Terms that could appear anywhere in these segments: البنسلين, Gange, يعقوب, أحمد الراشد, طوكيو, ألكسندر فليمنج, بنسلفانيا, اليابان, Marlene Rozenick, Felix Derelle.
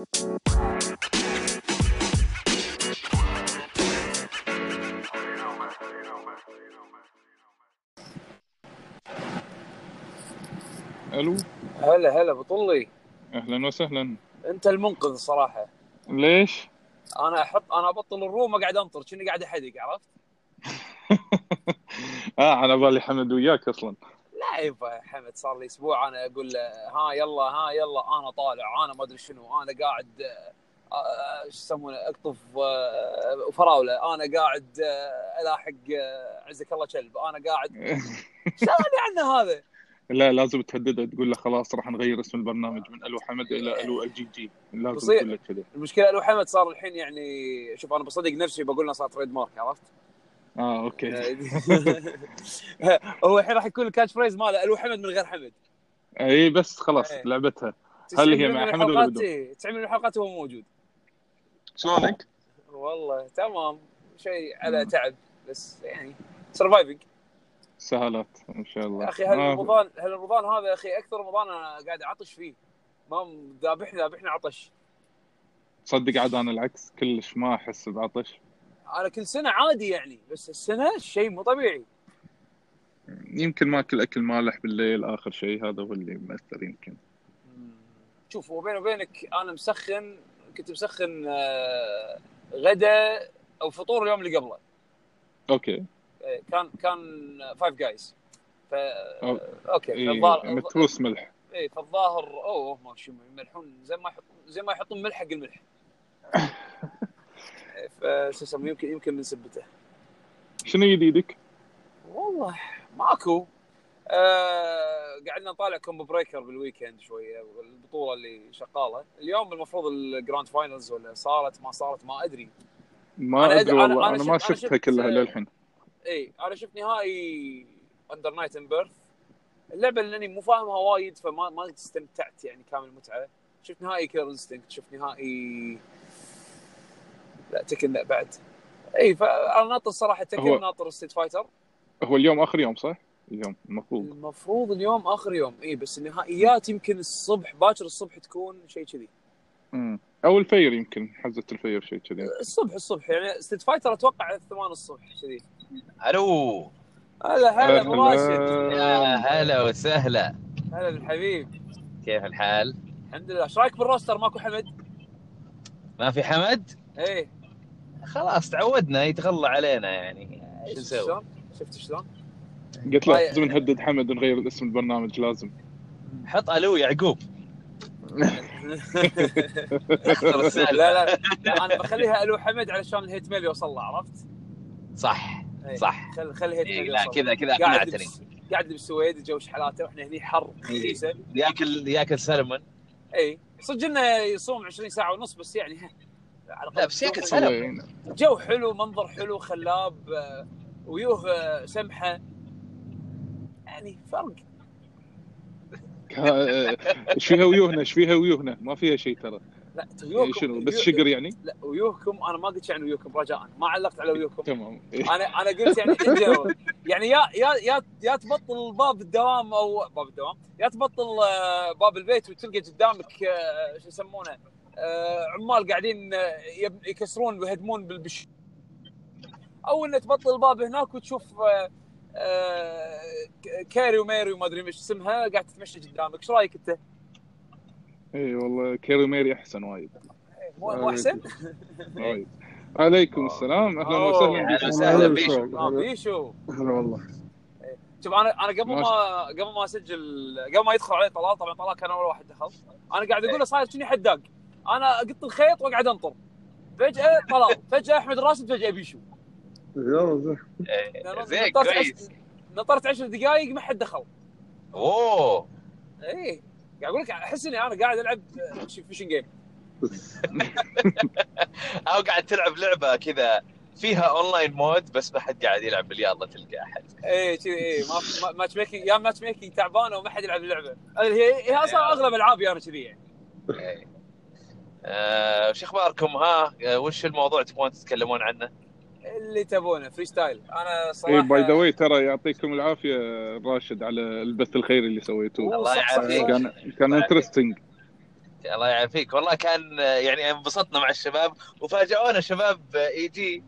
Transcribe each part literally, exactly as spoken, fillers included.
الو، هلا هلا بطلي، اهلا وسهلا. انت المنقذ صراحه. ليش؟ انا احط انا ابطل الروم وقاعد انطر كني قاعد احدق، عرفت؟ اه على بالي حمد وياك اصلا. لا يبا حمد صار لي اسبوع انا اقول ها يلا ها يلا انا طالع، انا ما ادري شنو، انا قاعد ايش يسمونه اقطف فراوله، انا قاعد الاحق عزك الله كلب، انا قاعد شغلي عنه هذا. لا لازم تهدده، تقول له خلاص راح نغير اسم البرنامج من الو حمد الى الو الجي جي. لازم تقول لك كذا. المشكله الو حمد صار الحين، يعني شوف انا بصدق نفسي بقول لنا صار تريد مارك، عرفت؟ اه اوكي. هو الحين راح يكون الكاتش فريز ماله الو حمد من غير حمد. اي بس خلاص أي. لعبتها. هل هي مع حمد ولا بدون؟ تعمل الحلقات وهو موجود. شلونك؟ والله تمام، شيء على تعب بس يعني سرفايفنج. سهلات ان شاء الله. اخي هالرمضان هالرمضان هذا يا اخي اكثر رمضان انا قاعد اعطش فيه، ما ذابحنا ذابحنا عطش. تصدق عاد انا العكس، كلش ما احس بعطش. انا كل سنه عادي يعني، بس السنه شيء مو طبيعي. يمكن ما اكل اكل مالح بالليل، اخر شيء هذا هو اللي مأثر يمكن. شوف وبين وبينك انا مسخن، كنت مسخن غدا او فطور اليوم اللي قبله. اوكي. كان كان فايف جايز. ف... اوكي إيه الظاهر متروس ملح. اي فالظاهر اوه ما شو ملحون زي ما يحطون زي ما يحطون ملح حق الملح. فسوسه يمكن يمكن نثبته. شنو جديدك؟ والله ماكو. أه... قعدنا نطالع كومبو بريكر بالويكند شويه، البطوله اللي شغاله اليوم المفروض الجراند فاينلز، ولا صارت ما صارت ما ادري. ما أنا ادري والله انا, أنا ما شفتها شفت... كلها للحين. اي انا شفت نهائي اندر نايت ان بيرث، اللعبه اللي اني مو فاهمها وايد فما ما استمتعت يعني كامل متعه. شفت نهائي كيلر انستنكت، شفت نهائي لا تكن لا بعد. اي فانا ناطر الصراحه تكن، ناطر ستريت فايتر. هو اليوم اخر يوم صح؟ اليوم المفروض المفروض اليوم اخر يوم. اي بس النهائيات يمكن الصبح باكر، الصبح تكون شيء كذي او الفير، يمكن حزه الفير شيء كذي الصبح الصبح يعني. ستريت فايتر اتوقع الثمان الصبح كذي. الو هلا هلا ابو راشد. يا هلا وسهلا. هلا بالحبيب، كيف الحال؟ الحمد لله. ايش رايك بالروستر؟ ماكو حمد. ما في حمد؟ ايه خلاص تعودنا يتغلى علينا يعني. ايش نسوي؟ شفت شلون؟ قلت له لازم نهدد حمد ونغير الاسم البرنامج، لازم حط الو يعقوب. لا, لا لا انا بخليها الو حمد علشان الهيت ميل يوصل له، عرفت؟ صح صح. خل خل هيت لا كذا كذا اقنعتني. قاعد بالسويد الجو شحالاته واحنا هنا حر. ياكل ياكل سلمون. اي سجلنا يصوم عشرين ساعه ونص بس يعني على الاقل. لا بس ياكل سلمون. جو حلو، منظر حلو، خلاب، ويوه سمحه يعني فرق. ايش فيها ويوهنا؟ ايش فيها ويوهنا؟ ما فيها شيء ترى. لا ويوهكم بس شقر يعني. لا ويوهكم انا ما قلت عن ويوهكم رجاء، ما علقت على ويوهكم. تمام. انا انا قلت يعني يعني يا يا يا تبطل باب الدوام او باب الدوام، يا تبطل باب البيت وتلقى قدامك شو يسمونه عمال قاعدين يكسرون ويهدمون بالبش، او ان تبطل الباب هناك وتشوف كاري وميري وما ادري ايش اسمها قاعد تتمشى قدامك. ايش رايك انت؟ اي والله كاري وميري احسن وايد. مو احسن؟ وايد. عليكم السلام، اهلا وسهلا بكم. اهلا بيشو. بيشو اهلا والله. شوف انا انا قبل ما قبل ما اسجل قبل ما يدخل علي طلال، طبعا طلال كان اول واحد دخل، انا قاعد اقول له صاير شني حداق، انا قط الخيط وقاعد انطر، فجاه طلال، فجاه احمد الراشد، فجاه بيشو. يلا زين كويس. نطرت عشر دقائق ما حد دخل. اوه ايه قاعد اقول لك احس اني انا قاعد العب فيشن جيم او قاعد تلعب لعبه كذا فيها اونلاين مود بس ما حد قاعد يلعب بالرياضه، تلقى احد ايه كذا ايه ما ماتش ميكينج، يا ماتش ميكينج تعبانه وما حد يلعب اللعبه هي هي اصلا اغلب العاب يا كذي يعني. ايه وش اخباركم؟ ها وش الموضوع تبون تتكلمون عنه؟ اللي تبونه فري ستايل. انا صراحه اي باي ذا واي ترى يعطيكم العافيه راشد على البث الخيري اللي سويتوه. الله يعافيك. كان كان انترستينج. الله يعافيك والله. كان يعني انبسطنا مع الشباب وفاجئونا شباب ايجي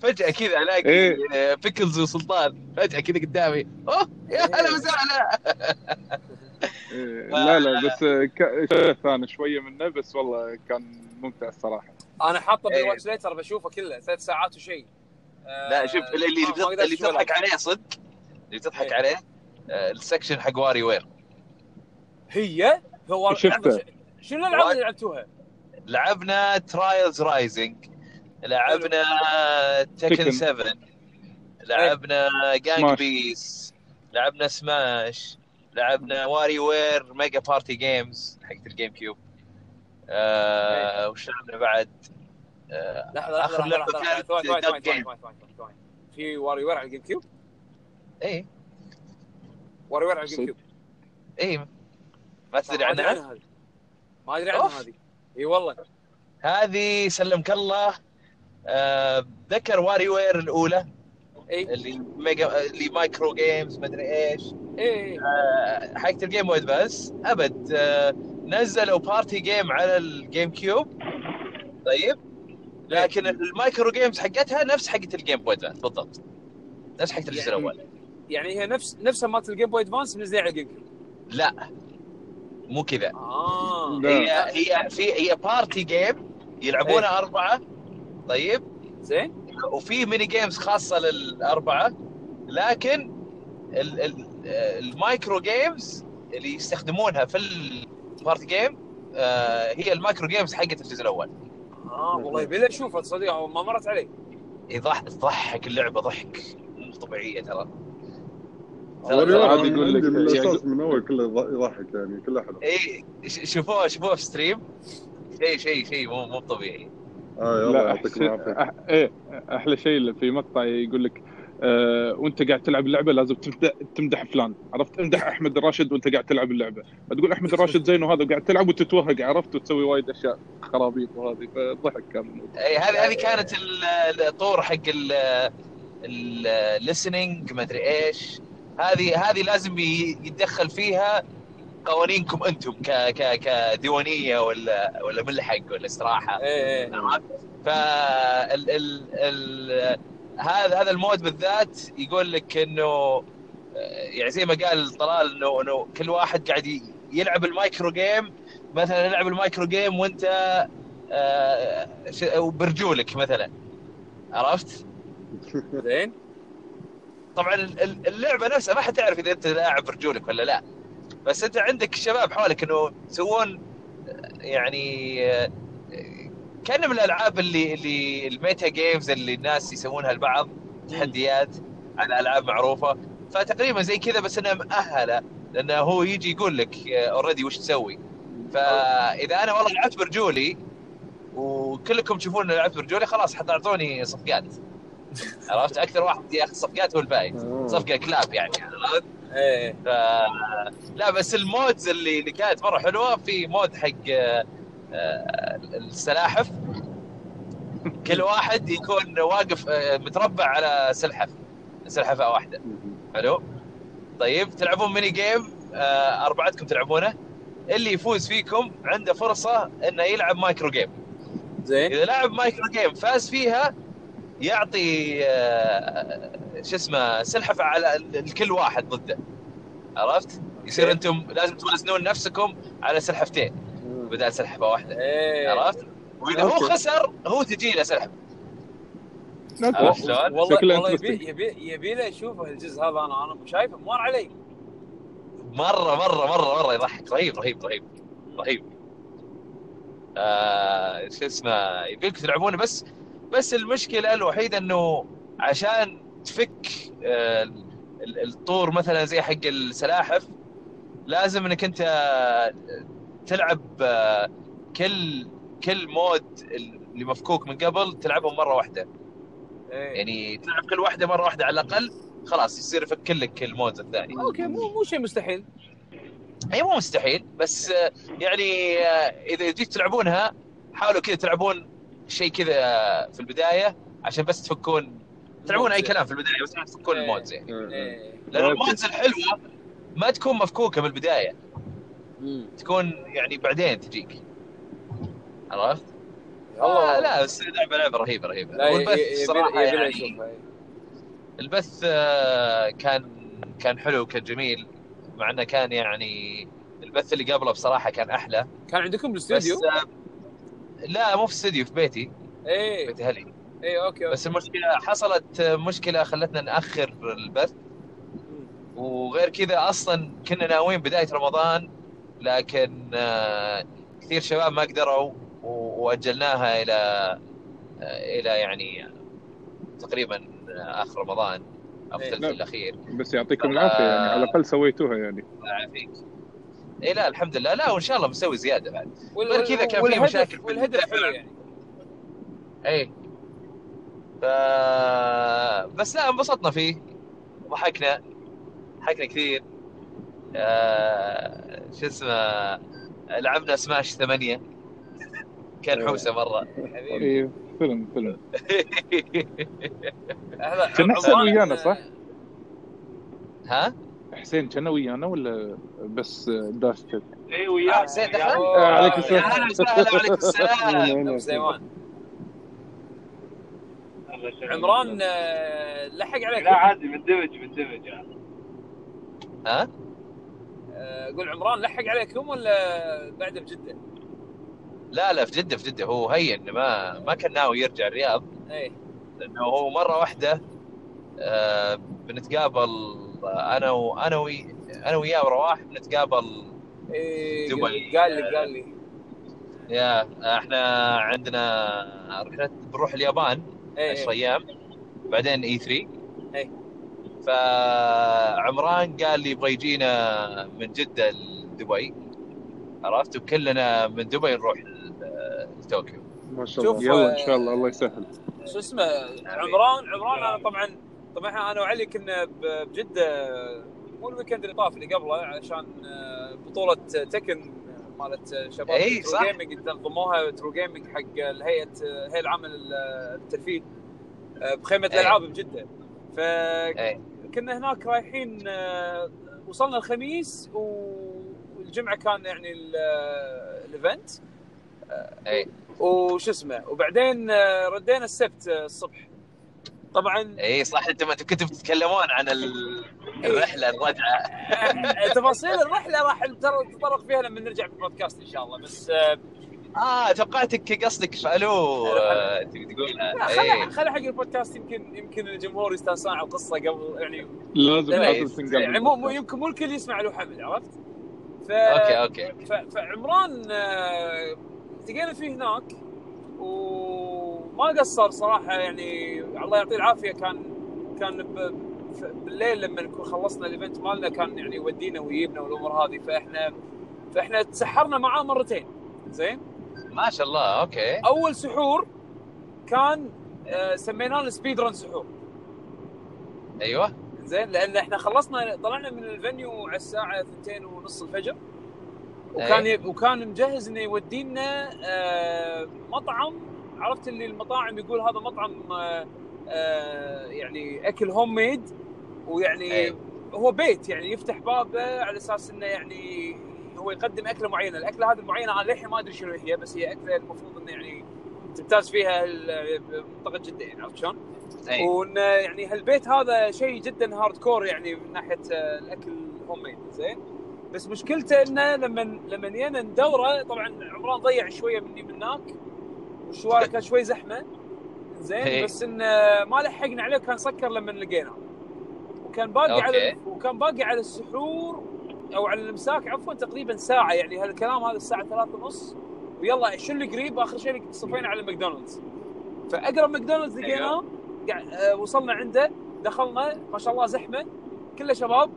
فجأة كذا الاقي إيه؟ بيكلز وسلطان فجأة كذا قدامي اوه يا هلا وسهلا. إيه لا لا بس ك... ثاني شوية منه بس والله كان ممتع الصراحة. انا حاطه بالواتش ليتر بشوفه كله ثلاث ساعات وشيء. لا شوف اللي اللي, بض... اللي تضحك عليه صدق اللي تضحك إيه؟ عليه السكشن حق واري وير هي هو شو الألعاب اللي لعبتوها؟ لعبنا ترايلز رايزنج، لعبنا تكن سبعة، لعبنا جانج بيس، لعبنا سماش، لعبنا واري وير ميجا بارتي جيمز حقت الجيم كيوب. آه وش لعبنا بعد؟ آه لحظة آخر لعبة كانت في واري وير على الجيم كيوب. إيه واري وير على الجيم كيوب. إيه ما تدري عنها؟ ما أدري عنها هذه. إيه والله هذه سلمك الله. آه ذكر واري وير الأولى إيه؟ اللي ميجا اللي مايكرو جيمز ما أدري إيش إيه آه حقت الجيم وايد بس أبد. آه نزلوا بارتي جيم على الجيم كيوب طيب لكن إيه؟ المايكرو جيمز حقتها نفس حقت الجيم بوي أدفانس بالضبط نفس حقت الجزء الأول يعني, يعني هي نفس نفسها مالت الجيم بوي أدفانس منزلها على الجيم كيوب. لا مو كذا آه. هي هي في هي بارتي جيم يلعبونها أربعة طيب زين وفي ميني جيمز خاصة للأربعة لكن ال ال المايكرو جيمز اللي يستخدمونها في البارتي جيم آه هي المايكرو جيمز حقت الجزء الأول. آه والله بلا أشوفها تصدق ما مرت عليه. يضحك ضحك اللعبة ضحك مو طبيعية ترى. عادي يقول لك الأساس من أول كله يضحك يعني كله حلو. إيه شوفوه شوفوه في ستريم شيء شيء شيء مو مو طبيعي. آه يلا يعطيك العافية. أح... إيه أحلى شيء اللي في مقطع يقول لك أه... وأنت قاعد تلعب اللعبة لازم تبدأ تمدح فلان عرفت امدح أحمد الراشد وأنت قاعد تلعب اللعبة بتقول أحمد الراشد زين وهذا وقاعد تلعب وتتوهق عرفت وتسوي وايد أشياء خرابيط وهذه فضحك كان. إيه هذه هذه كانت الطور حق ال ال listening ما أدري إيش. هذه هذه لازم يتدخل فيها قوانينكم انتم ك ك كديوانيه ولا ولا ملحق ولا استراحه إيه. ف هذا هذا المود بالذات يقول لك انه يعني زي ما قال طلال انه انه كل واحد قاعد يلعب المايكرو جيم مثلا يلعب المايكرو جيم وانت برجولك مثلا عرفت زين. طبعا اللعبه نفسها ما حتعرف اذا انت لاعب رجولك ولا لا بس انت عندك شباب حولك انه يسوون يعني كان من الالعاب اللي اللي الميتا جيمز اللي الناس يسوونها لبعض تحديات على العاب معروفه فتقريبا زي كذا بس انها مؤهله لانه هو يجي يقول لك اوريدي وش تسوي. فاذا انا والله لعبت برجولي وكلكم تشوفون اني لعبت برجولي خلاص حتعطوني صفقات عرفت اكثر واحد ياخذ صفقات هو الفايز صفقه كلاب يعني عرفت ايه ف... لا بس المودز اللي اللي كانت مره حلوه في مود حق السلاحف كل واحد يكون واقف متربع على سلحف سلحفه واحده حلو طيب تلعبون ميني جيم اربعتكم تلعبونه اللي يفوز فيكم عنده فرصه انه يلعب مايكرو جيم زين اذا لعب مايكرو جيم فاز فيها يعطي شو اسمه سلحفه على الكل واحد ضده عرفت يصير انتم لازم توازنون نفسكم على سلحفتين بدل سلحفه واحده عرفت واذا هو خسر هو تجي له سلحفه. والله والله يبي يبي يبي له اشوفه الجزء هذا انا انا شايفه مر علي مره مره مره مره يضحك رهيب رهيب رهيب رهيب. آه شو اسمه يبيكم تلعبونه بس بس المشكلة الوحيدة إنه عشان تفك الطور مثلاً زي حق السلاحف لازم إنك أنت تلعب كل كل مود اللي مفكوك من قبل تلعبهم مرة واحدة يعني تلعب كل واحدة مرة واحدة على الأقل خلاص يصير يفك لك المود الثاني. أوكي مو مو شيء مستحيل أي مو مستحيل بس يعني إذا جيت تلعبونها حاولوا كذا تلعبون شيء كذا في البداية عشان بس تفكون تلعبون أي كلام في البداية بس تفكون المودز يعني لأن المودز الحلوة ما تكون مفكوكة من البداية تكون يعني بعدين تجيك عرفت؟ آه لا بس لعبة لعبة رهيبة رهيبة. والبث صراحة يعني البث كان كان حلو وكان جميل، مع إنه كان يعني البث اللي قبله بصراحة كان أحلى. كان عندكم بالاستوديو؟ لا مو في استوديو، في بيتي. إيه بيت أهلي. إيه أوكي. بس المشكلة حصلت مشكلة خلتنا نأخر البث، وغير كذا أصلاً كنا ناويين بداية رمضان، لكن كثير شباب ما قدروا وأجلناها إلى إلى يعني تقريباً آخر رمضان أو الثلث الأخير. بس يعطيكم العافية يعني على الأقل سويتوها يعني. عافيك. إيه لا الحمد لله، لا وإن شاء الله مسوي زيادة بعد. غير كذا كان في مشاكل والهدف يعني. إيه. ف... بس لا انبسطنا فيه، ضحكنا ضحكنا كثير. آه... شو اسمه لعبنا سماش ثمانية كان حوسة مرة حبيبي. فيلم فيلم كان أحسن ويانا صح؟ ها؟ حسين كان ويانا ولا بس داشتك؟ اي ويانا حسين دخل؟ عليك السلام عليك السلام سليمان عمران لحق عليك. لا عادي مندمج مندمج يعني. ها؟ قول عمران لحق عليكم ولا بعده في جدة؟ لا لا في جدة في جدة هو هي إنه ما ما كان ناوي يرجع الرياض. إيه. لأنه هو مرة واحدة آه بنتقابل أنا وأنا وي أنا وياه ورواح بنتقابل. إيه. دبي. قال لي قال لي. يا إحنا عندنا رحلة بنروح اليابان. إيه. عشر أيام بعدين إي ثري. إيه. فعمران قال لي يبغى يجينا من جدة لدبي، عرفت وكلنا من دبي نروح لطوكيو. ما شاء الله. يلا ان شاء الله الله يسهل. شو اسمه عمران عمران انا طبعا طبعا انا وعلي كنا بجدة مو الويكند اللي طاف اللي قبله عشان بطولة تكن مالت شباب ترو جيمنج تنظموها ترو جيمنج حق الهيئة هي العمل الترفيه بخيمة الالعاب بجدة. فكنا هناك رايحين وصلنا الخميس والجمعة كان يعني الايفنت اي وش اسمه وبعدين ردينا السبت الصبح طبعا. اي صح انت ما كنتوا تتكلمون عن الرحلة الرجعة تفاصيل الرحلة راح نتطرق فيها لما نرجع في البودكاست ان شاء الله. بس آه توقعتك قصدك فألو تبي تقولها. خلي خلي حق البودكاست يمكن يمكن الجمهور يستانسون على القصة قبل يعني لازم لازم تنقبل يعني مو يمكن مو الكل يسمع له حمد عرفت. ف... أوكي أوكي فعمران التقينا فيه هناك وما قصر صراحة يعني الله يعطيه العافية. كان كان ب... بالليل لما نكون خلصنا الإيفنت مالنا كان يعني يودينا ويجيبنا والأمور هذه فإحنا فإحنا تسحرنا معاه مرتين زين ما شاء الله. أوكي أول سحور كان سميناه السبيد ران سحور. أيوة زين لأن إحنا خلصنا طلعنا من الفنيو على الساعة اثنتين ونص الفجر وكان أيوة. وكان مجهز إنه يودينا مطعم عرفت اللي المطاعم يقول هذا مطعم يعني أكل هوميد ويعني أيوة. هو بيت يعني يفتح بابه على أساس إنه يعني هو يقدم أكلة معينة. الأكلة هذه المعينة أنا للحين ما أدري شنو هي بس هي أكلة المفروض إنه يعني تمتاز فيها منطقة جدة يعني عرفت شلون؟ وإن يعني هالبيت هذا شيء جدا هارد كور يعني من ناحية الأكل هوميد زين. بس مشكلته إنه لما لما جينا ندوره طبعا عمران ضيع شوية مني من هناك والشوارع كان شوي زحمة زين بس إنه ما لحقنا عليه كان سكر لما لقيناه وكان باقي أوكي. على وكان باقي على السحور أو على الإمساك عفوا تقريبا ساعة يعني هالكلام هذا الساعة ثلاثة ونص ويلا شو اللي قريب آخر شيء صفينا على ماكدونالدز. فأقرب ماكدونالدز لقيناه وصلنا عنده دخلنا ما شاء الله زحمة كله شباب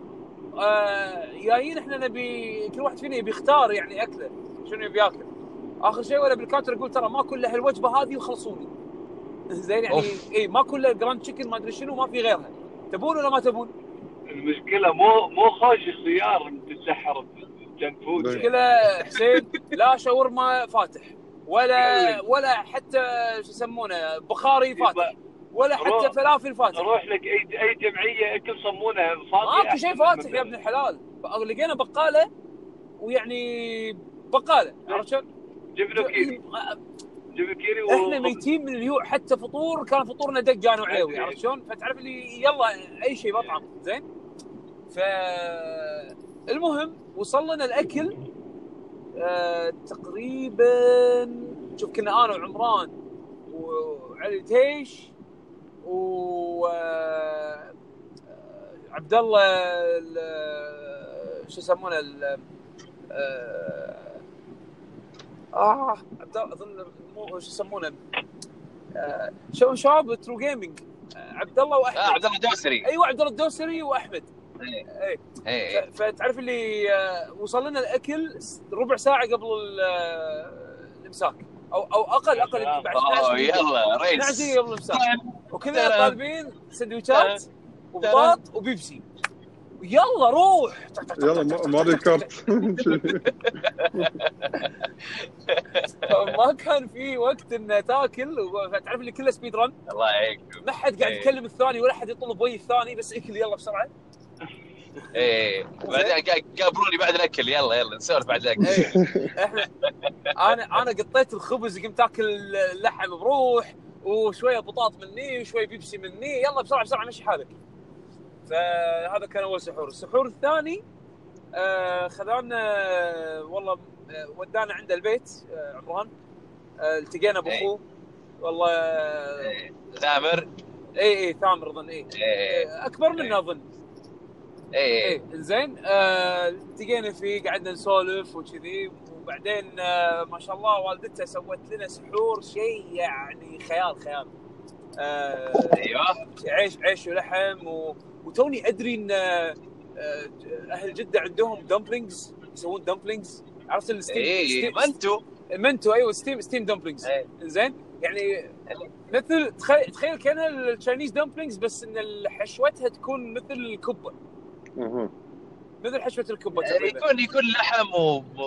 جايين. إحنا نبي كل واحد فينا يبي يختار يعني أكله شنو يبي ياكل آخر شيء ولا بالكاتر يقول ترى ما كل هالوجبة هذه وخلصوني زين يعني إيه ما كل الجراند تشيكن ما أدري شنو ما في غيرها تبون ولا ما تبون. المشكلة مو مو خوش الخيار متسحر بالجنفود. المشكلة حسين لا شاورما فاتح ولا ولا حتى شو يسمونه بخاري فاتح ولا حتى فلافل فاتح. روح لك أي أي جمعية كل صمونها فاتح. ماكو شيء فاتح يا ابن الحلال. لقينا بقالة ويعني بقالة عرفت جيب له كيري جيب له كيري و... احنا ميتين من اليوع، حتى فطور كان فطورنا دجان وعيوي، عرفت شلون؟ فتعرف لي يلا اي شيء بطعم زين. فالمهم وصل لنا الاكل أه تقريبا، شوف كنا انا وعمران وعلي تيش و عبد الله شو يسمونه ال اه عبد الله اظن مو شو يسمونه آه شو شباب ترو جيمنج عبد الله واحمد آه عبد الله الدوسري ايوه عبد الله الدوسري واحمد اي اي فتعرف اللي وصل لنا الاكل ربع ساعه قبل الامساك او او اقل اقل بعد عشرة يلا ريس قبل الامساك، وكنا طالبين سندويشات وبطاط وبيبسي ويلا روح يلا ماري كارت. ما كان في وقت ان تاكل، فتعرف لي كله سبيد رن. الله يعينك، ما حد قاعد يكلم الثاني ولا حد يطلب وي الثاني، بس اكل يلا بسرعه. ايه قابلوني بعد الاكل يلا يلا نسولف بعد الاكل. احنا انا انا قطيت الخبز قمت اكل اللحم بروح، وشويه بطاط مني وشويه بيبسي مني، يلا بسرعه بسرعه مشي حالك. فهذا كان اول سحور. السحور الثاني آه خذانا والله ودانا عند البيت آه عمران آه التقينا باخوه والله آه ثامر اي اي ثامر اظن اي اكبر منا اظن اي اي زين آه التقينا فيه قعدنا نسولف وكذي، وبعدين آه ما شاء الله والدتها سوت لنا سحور شيء يعني خيال خيال آه ايوه عيش عيش ولحم و... وتوني ادري ان اهل جده عندهم دامبلينجز، يسوون دامبلينجز عرفت الستيم ايه منتو منتو ايوه ستيم ستيم دامبلينجز ايه. زين يعني مثل تخيل تخيل كان التشاينيز دامبلينجز بس ان حشوتها تكون مثل الكبه اها مثل حشوه الكبه ايه. يكون يكون لحم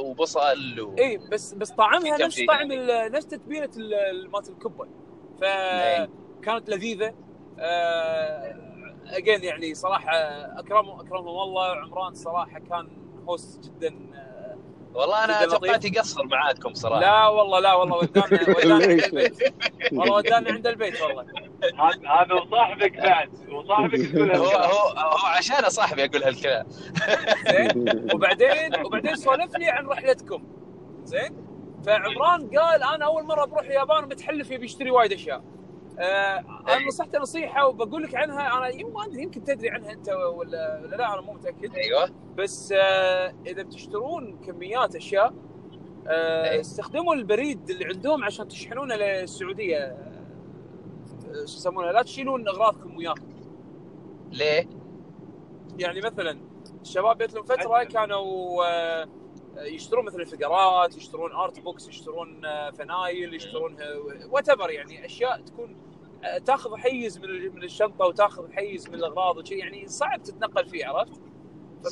وبصل و... اي بس بس طعمها نفس طعم نفس تتبيله مالت الكبه، ف كانت لذيذه اجين يعني صراحه. اكرم اكرمهم والله عمران صراحه كان هوست جدا والله. انا توقعت يقصر معاكم صراحه. لا والله لا والله ودانا ودانا عند البيت والله ودانا عند البيت والله. هذا وصاحبك بعد وصاحبك هو هو هو عشان صاحبي اقول هالكلام. وبعدين وبعدين سولفني عن رحلتكم زين. فعمران قال انا اول مره بروح اليابان متحلف يبي يشتري وايد اشياء. آه انا نصحت نصيحه وبقول لك عنها، انا يمكن يمكن تدري عنها انت ولا لا انا مو متاكد ايوه. بس آه اذا بتشترون كميات اشياء آه استخدموا البريد اللي عندهم عشان تشحنونه للسعوديه آه شو يسمونه، لا تشيلون اغراضكم وياكم. ليه؟ يعني مثلا الشباب جت لهم فتره كانوا آه يشترون مثل الفقرات، يشترون آرت بوكس، يشترون فنايل، يشترون واتبر يعني أشياء تكون تأخذ حيز من من الشنطة وتأخذ حيز من الأغراض وشيء يعني صعب تتنقل فيه عرفت.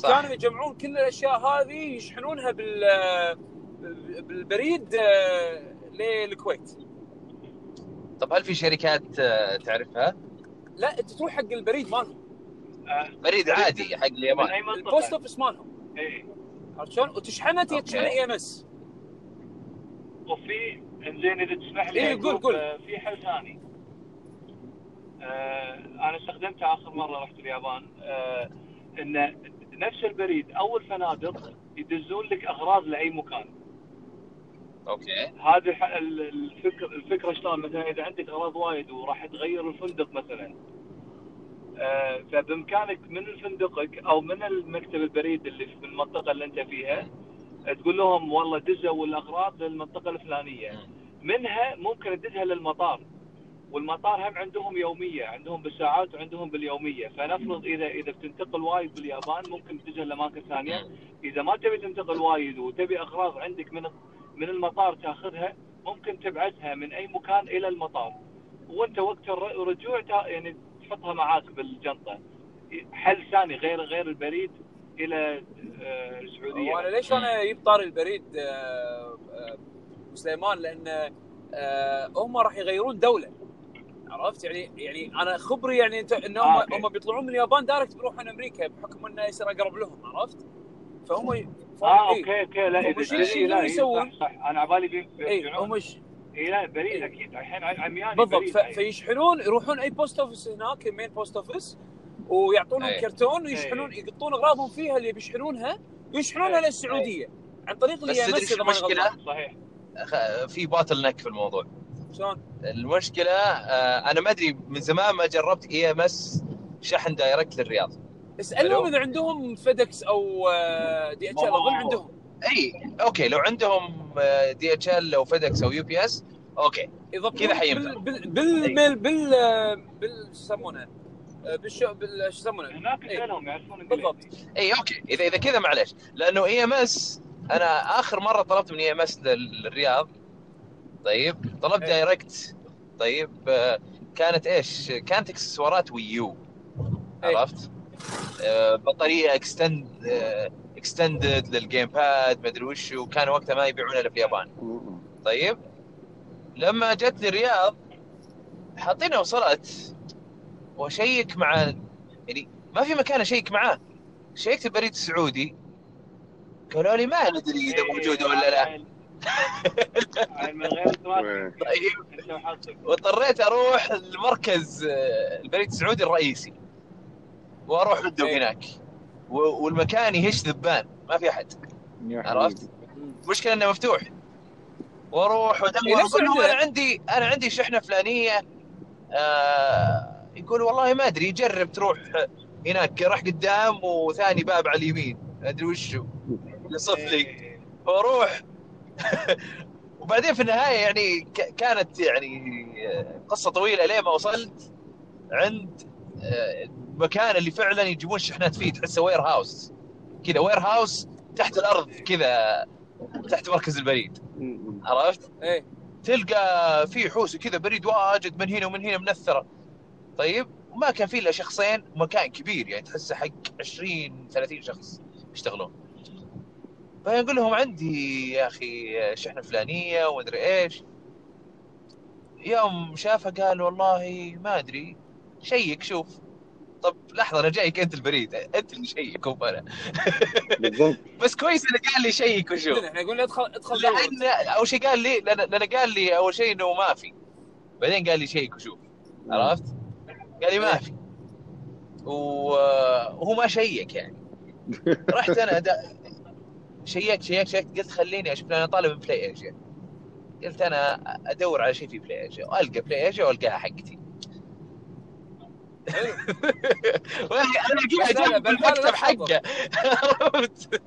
فكانوا يجمعون كل الأشياء هذه يشحنونها بال بالبريد للكويت. طب هل في شركات تعرفها؟ لا أنت تروح حق البريد مالهم أه. بريد عادي حق اليابان البوست أوفيس مالهم إيه عشان وتشحنها تشحن اي ام اس. وفي انزين اذا تسمح لي إيه قول قول في حل ثاني آه انا استخدمته اخر مره رحت اليابان آه ان نفس البريد او الفنادق يدزون لك اغراض لاي مكان. اوكي هذه الفكر الفكره شلون مثلا اذا عندك اغراض وايد وراح تغير الفندق مثلا آه، فبإمكانك من فندقك أو من المكتب البريد اللي في المنطقة اللي أنت فيها تقول لهم والله دزوا الأغراض للمنطقة الفلانية، منها ممكن تدزها للمطار، والمطار هم عندهم يومية، عندهم بالساعات وعندهم باليومية. فنفرض إذا إذا بتنتقل وايد باليابان ممكن تدزها لأماكن ثانية. إذا ما تبي تنتقل وايد وتبي أغراض عندك من من المطار تأخذها، ممكن تبعثها من أي مكان إلى المطار، وأنت وقت الرجوع يعني تحطها معاك بالجنطة. حل ثاني غير غير البريد إلى السعودية. وأنا ليش أنا يبطار البريد سليمان؟ لأن هم راح يغيرون دولة عرفت يعني يعني أنا خبري يعني إنهم هم بيطلعون من اليابان دايركت بيروحون أمريكا بحكم إنه يصير أقرب لهم عرفت. فهم ي... اه إيه؟ اوكي اوكي لا ايش اللي يسوون؟ انا على بالي بيرجعون ومش اي لا بريد اكيد الحين عمياني بالضبط ف... فيشحنون يروحون اي بوست اوفيس هناك المين بوست اوفيس ويعطونهم أيه. كرتون ويشحنون أيه. يقطون اغراضهم فيها اللي بيشحنونها يشحنونها أيه. للسعوديه عن طريق اليابان بس تدري المشكله صحيح في باتل نك في الموضوع شلون المشكله آه انا ما ادري من زمان ما جربت اي ام اس شحن دايركت للرياض اسالهم اذا عندهم فيدكس او دي اتش ال اظن عندهم اي اوكي لو عندهم دي اتش ال او فيدكس او يو بي اس اوكي كذا حينفع بال بال بال بال يسمونه بالشو ايش يسمونه هناك يسالهم يعرفون بالضبط اي اوكي اذا اذا كذا معليش لانه اي ام اس انا اخر مره طلبت من اي ام اس للرياض طيب طلبت أي. دايركت طيب كانت ايش كانت اكسسوارات ويو عرفت أه بطاريه اكستند اكستندد للجيم باد ما ادري وش وكان وقتها ما يبيعونها في اليابان طيب لما جت الرياض حاطينها وصلت وشيك مع يعني ما في مكان اشيك معاه شيكت البريد السعودي قالوا لي ما ندري اذا موجوده ولا لا من غير سؤال طيب واضطريت اروح المركز البريد السعودي الرئيسي واروح ودو هناك والمكان يهش ذبان ما في احد عرفت مشكلة انه مفتوح واروح ودور يقولوا انا عندي انا عندي شحنه فلانيه آه يقول والله ما ادري جرب تروح هناك راح قدام وثاني باب على اليمين ادري وشو يصف لي واروح وبعدين في النهايه يعني كانت يعني قصه طويله لين ما وصلت عند مكان اللي فعلا يجيبون شحنات فيه تحسه وير هاوس كذا وير هاوس تحت الارض كذا تحت مركز البريد عرفت ايه تلقى في حوسه كذا بريد واجد من هنا ومن هنا منثره طيب وما كان فيه الا شخصين مكان كبير يعني تحسه حق عشرين ثلاثين شخص يشتغلون فنقول لهم عندي يا اخي شحنه فلانيه وادري ايش يوم شافها قال والله ما ادري شيك شوف طب لحظه انا جايك انت البريد انت اللي شيك مو انا بس كويس انه قال لي شيك وشوف احنا قلنا ادخل ادخل اول شيء قال لي لأن قال لي اول شيء انه ما في بعدين قال لي شيك وشوف عرفت قال لي ما في وهو ما شيك يعني رحت انا دا... شيك شيك شيك قلت خليني اشوف انا طالب من بلاي ايجا قلت انا ادور على شيء في بلاي ايجا والقى بلاي ايجا والقاها حقتي انا قاعد بالمكتب حقه عرفت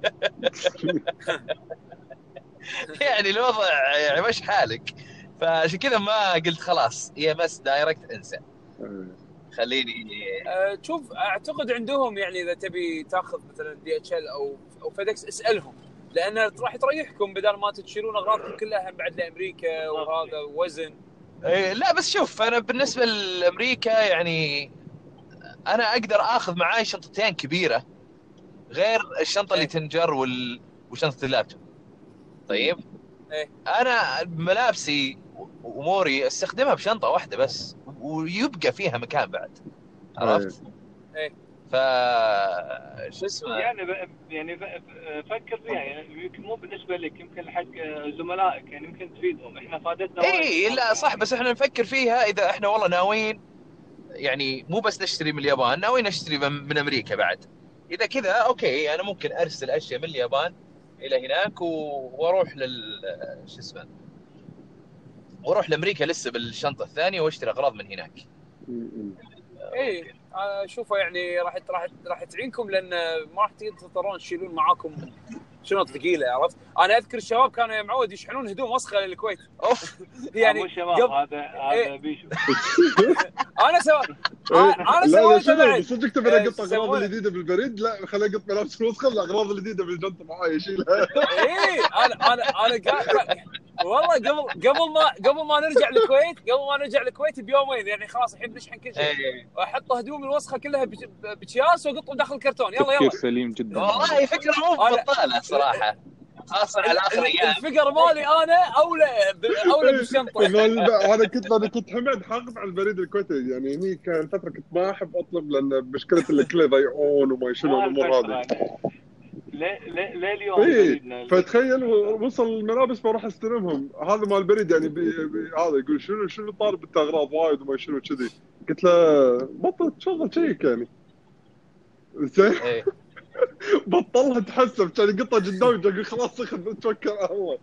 يعني الوضع يعني مش حالك فعشان كذا ما قلت خلاص يا بس دايركت انسى خليني شوف اعتقد عندهم يعني اذا تبي تاخذ مثلا دي اتش ال او او فيدكس اسالهم لان راح تريحكم بدل ما تشيلون اغراضكم كلها بعد لامريكا وهذا وزن لا بس شوف انا بالنسبه لامريكا يعني انا اقدر اخذ معاي شنطتين كبيره غير الشنطه اللي تنجر وال... وشنطه اللابتوب طيب ايه انا ملابسي واموري استخدمها بشنطه واحده بس ويبقى فيها مكان بعد عرفت ايه ف شو اسمه يعني ب... يعني ب... فكر فيها يعني يمكن مو بالنسبه لك يمكن حق زملائك يعني يمكن تفيدهم احنا فادتنا اي لا صح بس احنا نفكر فيها اذا احنا والله ناويين يعني مو بس نشتري من اليابان ناويين نشتري من امريكا بعد اذا كذا اوكي انا ممكن ارسل اشياء من اليابان الى هناك و... واروح لل شو اسمه واروح لامريكا لسه بالشنطه الثانيه واشتري اغراض من هناك اي شوفوا يعني راح راح راح تعينكم لان ما راح تضطرون تشيلون معاكم شنط ثقيله عرفت انا اذكر الشباب كانوا يا معود يشحنون هدوم وسخه للكويت اوف يعني قبل... هذا هذا بيشو انا سويت انا سويت انا صدقت انا قطت اغراض جديده بالبريد لا خلي اقط ملابس وسخه الاغراض الجديده بالجنطه معاي اشيلها اي انا انا انا قاعد والله قبل قبل ما قبل ما نرجع للكويت قبل ما نرجع للكويت بيومين يعني خلاص الحين بنشحن كل شيء واحط هدوم الوسخه كلها بكياس واقطهم داخل الكرتون يلا يلا سليم جدا والله فكره مو بطاله صراحه خاصه على اخر ايام الفكر مالي انا اولى اولى بالشنطه انا كنت انا كنت حمد حاقد على البريد الكويتي يعني هني كان فتره كنت ما احب اطلب لان مشكله الاكل يضيعون وما شنو الامور هذه لا لا لا اليوم إيه. فتخيل وصل الملابس بروح استلمهم، هذا مال بريد يعني هذا يقول شنو شنو طالب انت اغراض وايد وما شنو كذي، قلت له بطل تشغل شيك يعني زين إيه. بطلها تحسب كان قطه قدامي يقول خلاص اخذ تفكر هو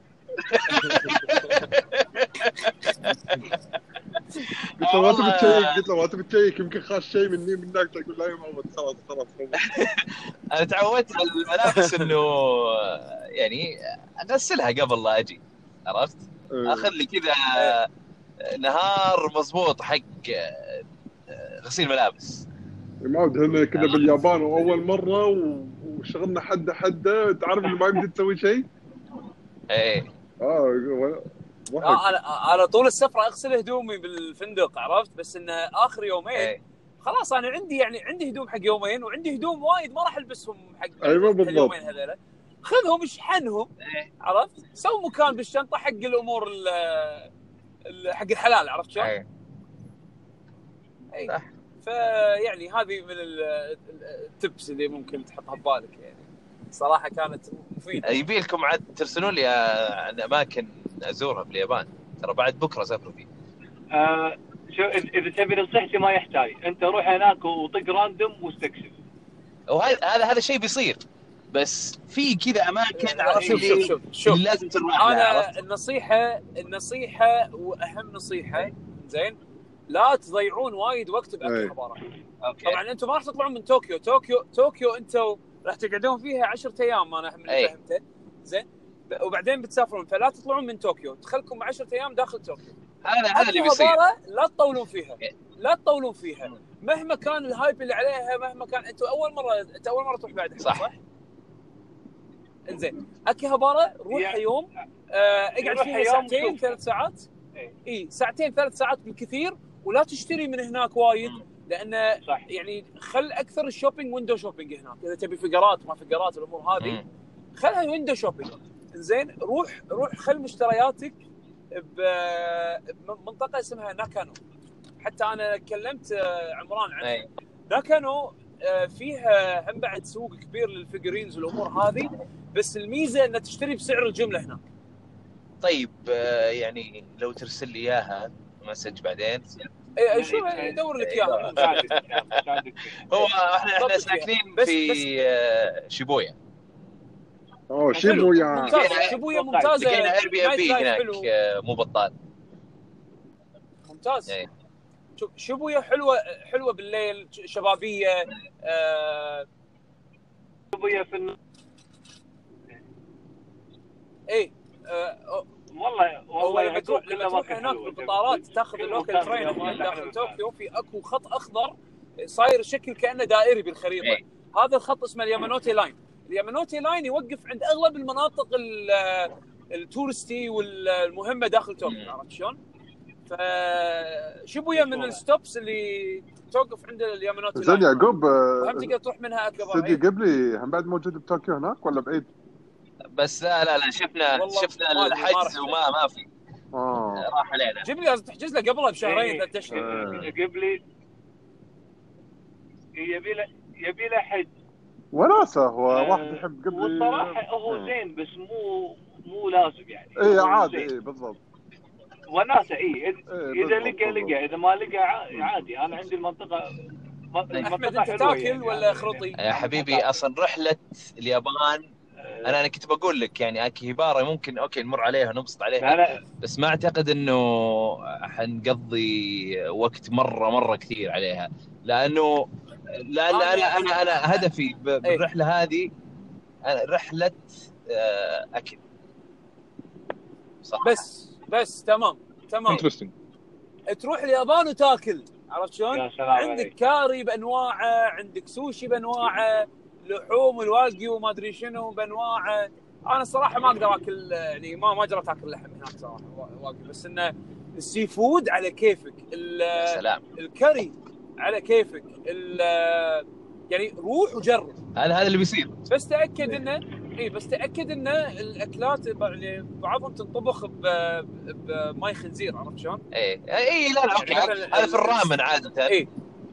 قلت له ما تبي قلت له ما تبي يمكن خاش شيء مني منك تقول لا ما خلاص خلاص انا تعودت على الملابس انه يعني اغسلها قبل لا اجي، عرفت؟ اخلي كذا نهار مضبوط حق غسيل ملابس. ما ودنا كنا باليابان واول مره وشغلنا حد حده، تعرف اللي ما يمدي تسوي شيء ايه اه على على طول السفره اغسل هدومي بالفندق، عرفت؟ بس انه اخر يومين خلاص انا عندي يعني عندي هدوم حق يومين وعندي هدوم وايد ما راح البسهم حق اليومين هذول، خذهم اشحنهم عرفت، سوي مكان بالشنطه حق الامور حق الحلال، عرفت شلون؟ اي فيعني هذه من التبس اللي ممكن تحطها ببالك يعني، صراحه كانت مفيده. يبي لكم عاد ترسلون لي عن اماكن ازورها باليابان، ترى بعد بكره سافر فيه. آه شو اذا تبي نصيحتي ما يحتاج، انت روح هناك وطق راندوم واستكشف، وهذا هذا هذا شيء بيصير، بس في كذا اماكن على شوف شوف شوف, شوف. لازم تروح. انا النصيحه النصيحه واهم نصيحه زين، لا تضيعون وايد وقت باكل حضاره. طبعا انتم ما راح تطلعون من طوكيو، طوكيو طوكيو انتم راح تقعدون فيها عشرة ايام انا من فهمته زين، وبعدين بتسافرون، فلا تطلعون من طوكيو، تخلكم عشرة ايام داخل طوكيو. هذا هذا اللي بيصير، لا تطولون فيها لا تطولون فيها مهما كان الهايب اللي عليها، مهما كان. انتم اول مره انت اول مره تروح بعد صح, صح؟ زين اكيهابارا روح يعني يوم آه اقعد فيها ساعتين ثلاث ساعات اي ساعتين ثلاث ساعات بالكثير، ولا تشتري من هناك وايد لأن صح. يعني خل أكثر الشوبينج ويندو شوبينج هناك، إذا تبي فقرات ما فقرات الأمور هذه خلها ويندو شوبينج إنزين. روح روح خل مشترياتك بمنطقة اسمها ناكانو، حتى أنا كلمت عمران عنها. ناكانو فيها هم بعد سوق كبير للفيجرينز والأمور هذه، بس الميزة أن تشتري بسعر الجملة هناك. طيب يعني لو ترسل لي إياها مسج بعدين اي شو ادور لك اياها. هو احنا احنا ساكنين في شيبويا. اوه شيبويا شيبويا ممتازه، لقينا اير بي ام بي هناك مو بطال ممتاز. شوف شيبويا حلوه حلوه بالليل، شبابيه. شيبويا في اي والله والله يعقوب لما ما كان هناك بالقطارات تاخذ اللوكال ترين من داخل طوكيو، في اكو خط اخضر صاير شكل كانه دائري بالخريطه ايه. هذا الخط اسمه اليامانوتي لاين. اليامانوتي لاين يوقف عند اغلب المناطق التورستي والمهمه داخل طوكيو، عرفت شلون؟ فشيبويا من الستوبس اللي توقف عند اليامانوتي لاين. زين يعقوب هم تقدر تروح منها اكثر. صدق قبلي هم بعد موجود بطوكيو هناك ولا بعيد؟ بس لا لا لا شفنا شفنا الحجز وما ما في آه. راح علينا. جيب لي تحجز له قبلها بشهرين ثلاث اشهر قبل لي. يبي له يبي له حج وناسه هو آه. واحد يحب قبل والصراحه هو زين بس مو مو لازم يعني اي عادي اي بالضبط وناسه اي اذا لقى لقى اذا ما لقى عادي. انا عندي المنطقه المنطقه تاكل ولا خروطي يا حبيبي. اصلا رحله اليابان انا انا كنت بقول لك يعني أكيهابارا ممكن اوكي نمر عليها نبسط عليها، بس ما اعتقد انه حنقضي وقت مره مره كثير عليها، لانه لا لا انا انا, أنا هدفي بالرحله هذه رحله اكل صح. بس بس تمام تمام تروح اليابان وتاكل، عرفت شلون؟ عندك كاري بانواعه، عندك سوشي بانواعه، لحوم والواقي وما ادري شنو بانواعه. انا صراحه ما اقدر اكل يعني ما ما جربت اكل لحم هناك صراحه واقي، بس انه السي فود على كيفك، الكري على كيفك، يعني روح وجرب. هذا هذا اللي بيصير، بس تاكد انه اي بس تاكد انه الاكلات يعني بعضهم تنطبخ بماء خنزير، عرفت شلون؟ اي اي لا لا هذا في الرامن عاده اي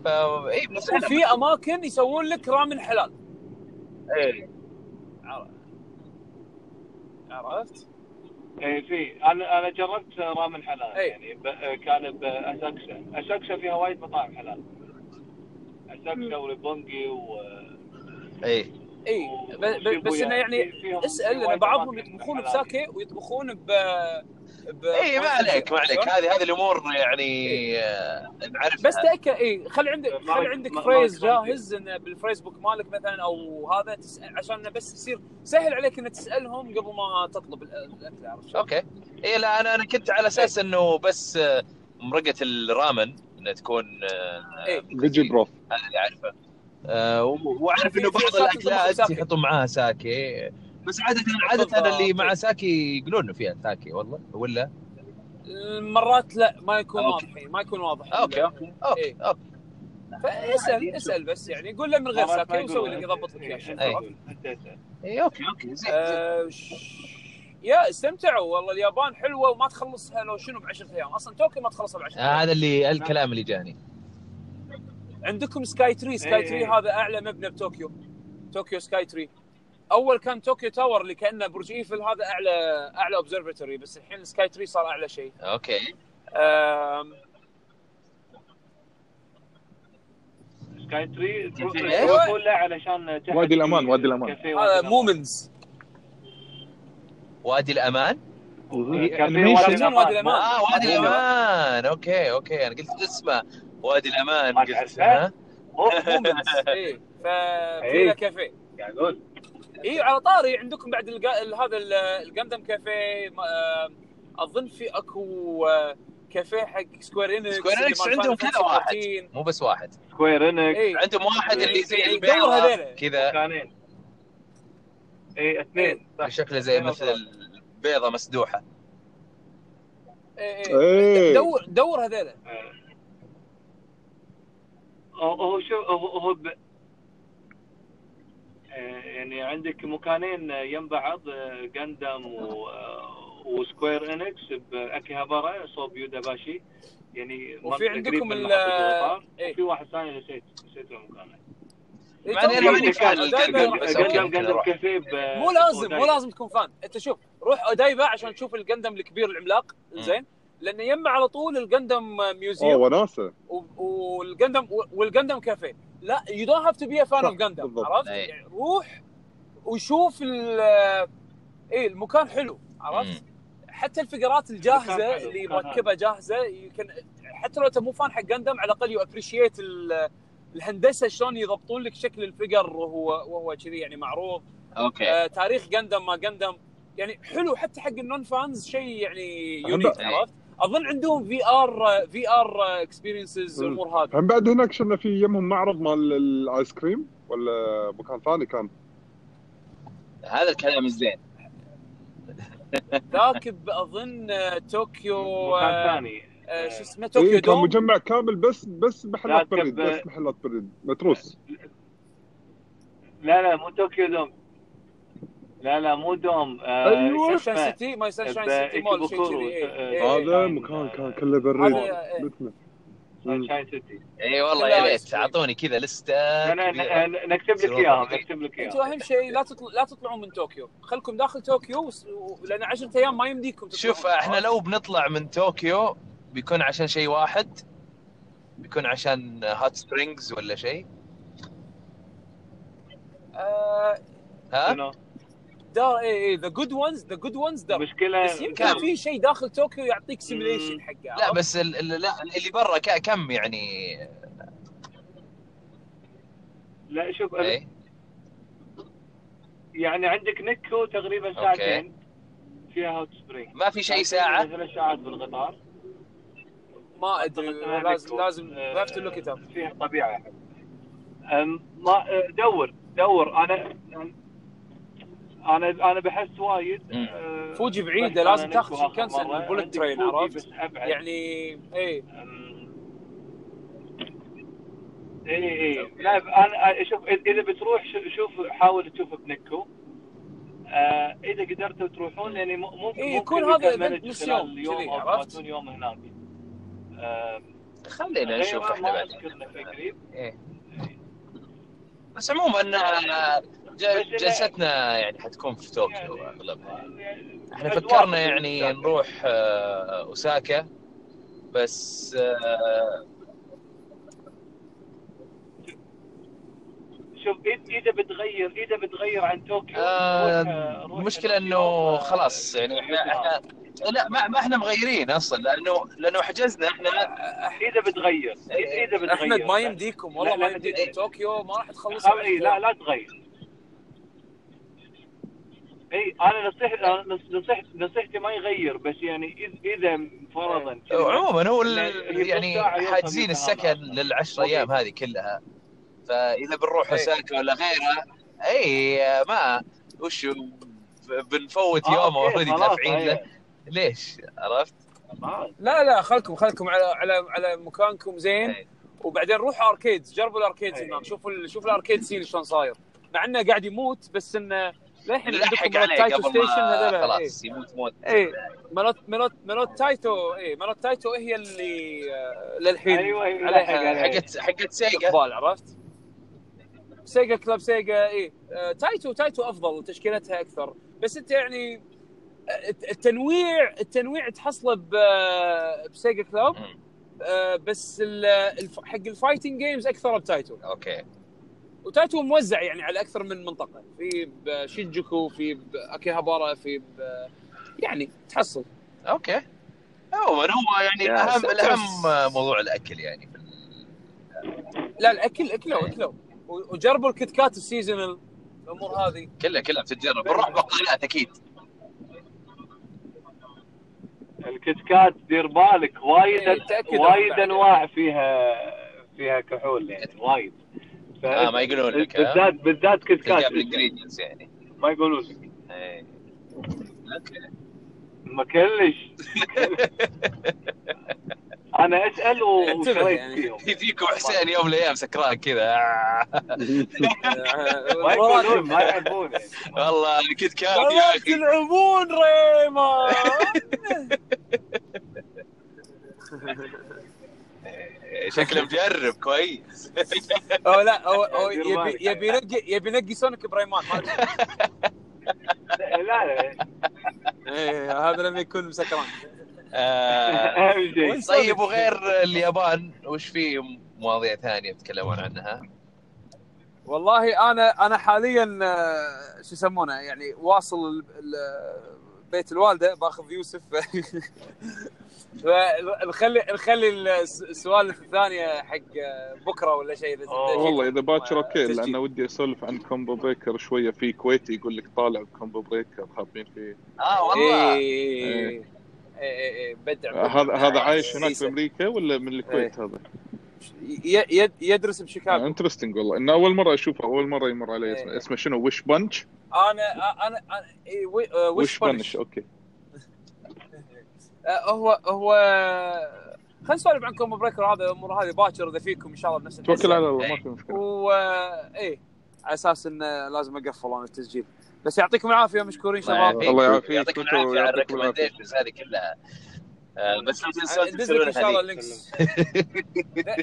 اي، بس في اماكن يسوون لك رامن حلال. ايه عرفت؟ اي في انا انا جربت رامن حلال أي. يعني كان باساكسا اساكسا فيها وايد مطاعم حلال اساكسا والبونجي و اي اي و... بس انه يعني اسال لان بعضهم يطبخون بساكي ويطبخون ب ب... اي ما عليك ما عليك هذه هذه الامور يعني إيه. نعرف بس تاكد اي خل عندك خل عندك فريز جاهز بالفيسبوك مالك مثلا او هذا تسأل عشان بس يصير سهل عليك انك تسالهم قبل ما تطلب الاكل عرفت اوكي اي لا انا انا كنت على اساس انه بس مرقه الرامن انها تكون فيجي بروف انا اعرفه واعرف انه بعض الاكلات يحطوا معاها ساكي بس عادة عادة أنا اللي مع ساكي يقولون فيها ساكي والله ولا المرات لا ما يكون واضحين ما يكون واضح أوكي أوكي أوكي, أوكي. فاسأل اسأل بس يعني قول له من غير ساكي وسوي لك يضبط لك إياه أوكي أوكي زين آه يا استمتعوا والله اليابان حلوة وما تخلصها لو شنو بعشرة أيام أصلاً طوكيو ما تخلصها بعشرة أيام آه هذا اللي الكلام اللي جاني عندكم سكاي تري سكاي تري ايه. هذا أعلى مبنى بطوكيو طوكيو سكاي تري اول كان طوكيو تاور اللي كانه برج ايفل هذا اعلى اعلى اوبزرفاتوري بس الحين سكاي تري صار اعلى شيء اوكي أم... سكاي تري ولا علشان وادي الامان وادي الامان هذا مومنز وادي الامان كان وادي الامان اه وادي الامان اوكي اوكي انا قلت اسمه وادي الامان قلت ها مومنز اي ففي كافيه قاعد اقول اي على طاري عندكم بعد هذا الجاندم كافيه اظن في اكو كافيه حق سكوير انكس سكوير انكس عندهم كذا واحد مو بس واحد سكوير انكس إيه. عندهم واحد إيه. اللي زي البيضه كذا كانين اي اثنين شكله زي مثل بيضه مسدوحه اي اي دور دور هذول او شو هو يعني عندك مكانين يم بعض غاندام و... وسكوير انكس باكيهابارا صوب يوداباشي يعني وفي عندكم ال ايه؟ في واحد ثاني نسيت نسيت المكان يعني انا ماني فان الغاندام غاندام كافيه مو لازم مو لازم تكون فان انت شوف روح اودايبا عشان تشوف الغاندام الكبير العملاق زين لانه يم على طول الغاندام ميوزيوم اوه وناسه والغاندام والغاندام كافيه لا you don't have to be a fan of Gundam عرفت يعني روح وشوف ايه المكان حلو عرفت حتى الفقرات الجاهزه اللي مركبه جاهزه يمكن حتى لو انت مو فان حق Gundam على الاقل you appreciate الهندسه شلون يضبطون لك شكل الفقر وهو وهو كذي يعني معروض اوكي آه تاريخ Gundam ما Gundam يعني حلو حتى حق النون فانز شيء يعني يونيك عرفت اظن عندهم في ار في ار اكسبيرينسز والامور هذه هم بعد هناك شفنا في يمهم معرض مال الايس كريم ولا مكان ثاني كان هذا الكلام الزين ذاك اظن طوكيو مكان ثاني شو اسمه طوكيو إيه كان مجمع كامل بس بس محلات بريد بس محلات بريد متروس لا لا مو طوكيو دوم لا لا مو دوم ايوه سانشاين سيتي ما سانشاين سيتي مول شيء هذا مكان كان كله بالريد مثله سانشاين سيتي اي والله يا ريت اعطوني كذا لسته نكتب لك اياهم نكتب لك اياهم انتوا اهم شيء لا تطلع لا تطلعوا من طوكيو خلكم داخل طوكيو لان عشرة ايام ما يمديكم شوف احنا لو بنطلع من طوكيو بيكون عشان شيء واحد بيكون عشان هات سبرينجز ولا شيء ها دا اي ذا جود ونز ذا جود ونز ذا مشكله بس يمكن في شيء داخل طوكيو يعطيك سيميليشن حقه لا بس ال لا اللي برا كم يعني لا شوف ايه؟ يعني عندك نكو تقريبا ساعتين فيها هوت سبرينغ ما في شيء ساعه ثلاث ساعات بالقطار ما ادري لازم لازم عرفت له كتاب فيها طبيعه ما دور دور انا انا انا بحس وايد فوجي بعيده لازم تاخذ شيء كنسل البولت ترين عرفت يعني اي اي اي لا انا شوف اذا بتروح شوف حاول تشوف بنكو آه اذا قدرتوا تروحون يعني ممكن إيه يكون هذا اليوم عرفت يوم هناك آه خلينا نشوف احنا بعد ايه بس عموما جلستنا يعني حتكون في طوكيو اغلبها. احنا فكرنا يعني نروح اوساكا بس شوف اذا بتغير اذا بتغير عن طوكيو آه المشكله انه خلاص يعني احنا احنا لا ما, ما احنا مغيرين اصلا لانه لانه حجزنا احنا اذا بتغير اذا بتغير احمد ما يمديكم والله ما يمديكم طوكيو ما راح تخلص اي لا لا تغير اي انا نصيحتي نصيحتي نصيحتي ما يغير بس يعني اذا فرضا عموما هو يعني حاجزين السكن للعشر ايام هذه كلها فاذا بنروح اوساكا ولا غيرها اي ما وش بنفوت يوم اوريدي دافعين له ليش عرفت؟ لا لا خلكم خلكم على على على مكانكم زين أي. وبعدين روحوا اركيدز جربوا الاركيدز هناك شوفوا شوفوا الاركيد سين شلون صاير مع انه قاعد يموت بس انه للحين عندكم مال تايتو ستيشن هذول خلاص يموت موت اي مالت مالت مالت تايتو اي مالت تايتو هي اللي للحين أيوة أيوة على حقت حقت سيجا بالضبط عرفت سيجا كلاب سيجا اي تايتو تايتو افضل تشكيلتها اكثر بس انت يعني التنويع التنويع تحصله بسيجا كلاب بس حق الفايتنج جيمز اكثر بتايتو اوكي وتايتو موزع يعني على اكثر من منطقه في بشينجوكو في باكيهابارا في يعني تحصل اوكي هو هو يعني اهم الاهم موضوع الاكل يعني في لا الاكل اكلوا اكلوا وجربوا الكتكات السيزونال الامور هذه كلها كلها بتتجرب بنروح بقالات اكيد الكتكات دير بالك وايد وايد انواع فيها فيها كحول يعني وايد اه ما يقولون لك بالذات بالذات كتكات الانجريدينتس يعني ما يقولون لك اي اوكي ما كلش انا اسال وشويت فيهم يجيكم حسين يوم الايام سكران كذا ما يقولون ما يحبون والله الكتكات يا اخي يلعبون ريما شكله مجرب كويس او لا او يبي يبي ينقي يبي ينقي سونيك بريمان لا لا ايه هذا لما يكون مسكران طيب وغير اليابان وش في مواضيع ثانيه تتكلمون عنها والله انا انا حاليا شو يسمونه يعني واصل بيت الوالده باخذ يوسف نخلي نخلي السوالف الثانيه حق بكره ولا شيء اذا والله اذا باكر اوكي لانه ودي اسولف عن كومبو بريكر شويه في كويتي يقول لك طالع بكومبو بريكر حابين فيه اه والله اي اي بدع هذا هذا عايش هناك في امريكا ولا من الكويت هذا يدرس بشيكاغو انترستينج والله انه اول مره اشوفه اول مره يمر علي اسمه شنو ويش بانش انا انا ويش بانش اوكي هو هو خلينا نسولف عن كومبو بريكر هذا الامور هذه باكر اذا فيكم ان شاء الله بنفس الوقت توكل على الله ما في مشكله و ايه على اساس انه لازم اقفل انا التسجيل بس يعطيكم العافيه مشكورين شباب الله يعافيك يعطيكم العافيه على الريكومنديشنز هذه كلها بس لو تنسون تسوون ان شاء الله اللينكس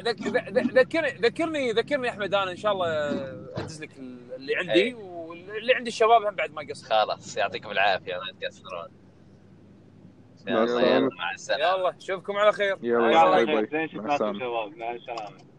ذكرني ذكرني ذكرني احمد انا ان شاء الله ادز لك اللي عندي واللي عندي الشباب هم بعد ما قصر خلاص يعطيكم العافيه ما تقصرون يلا مع السلامة يلا شوفكم على خير يلا باي باي مع السلامة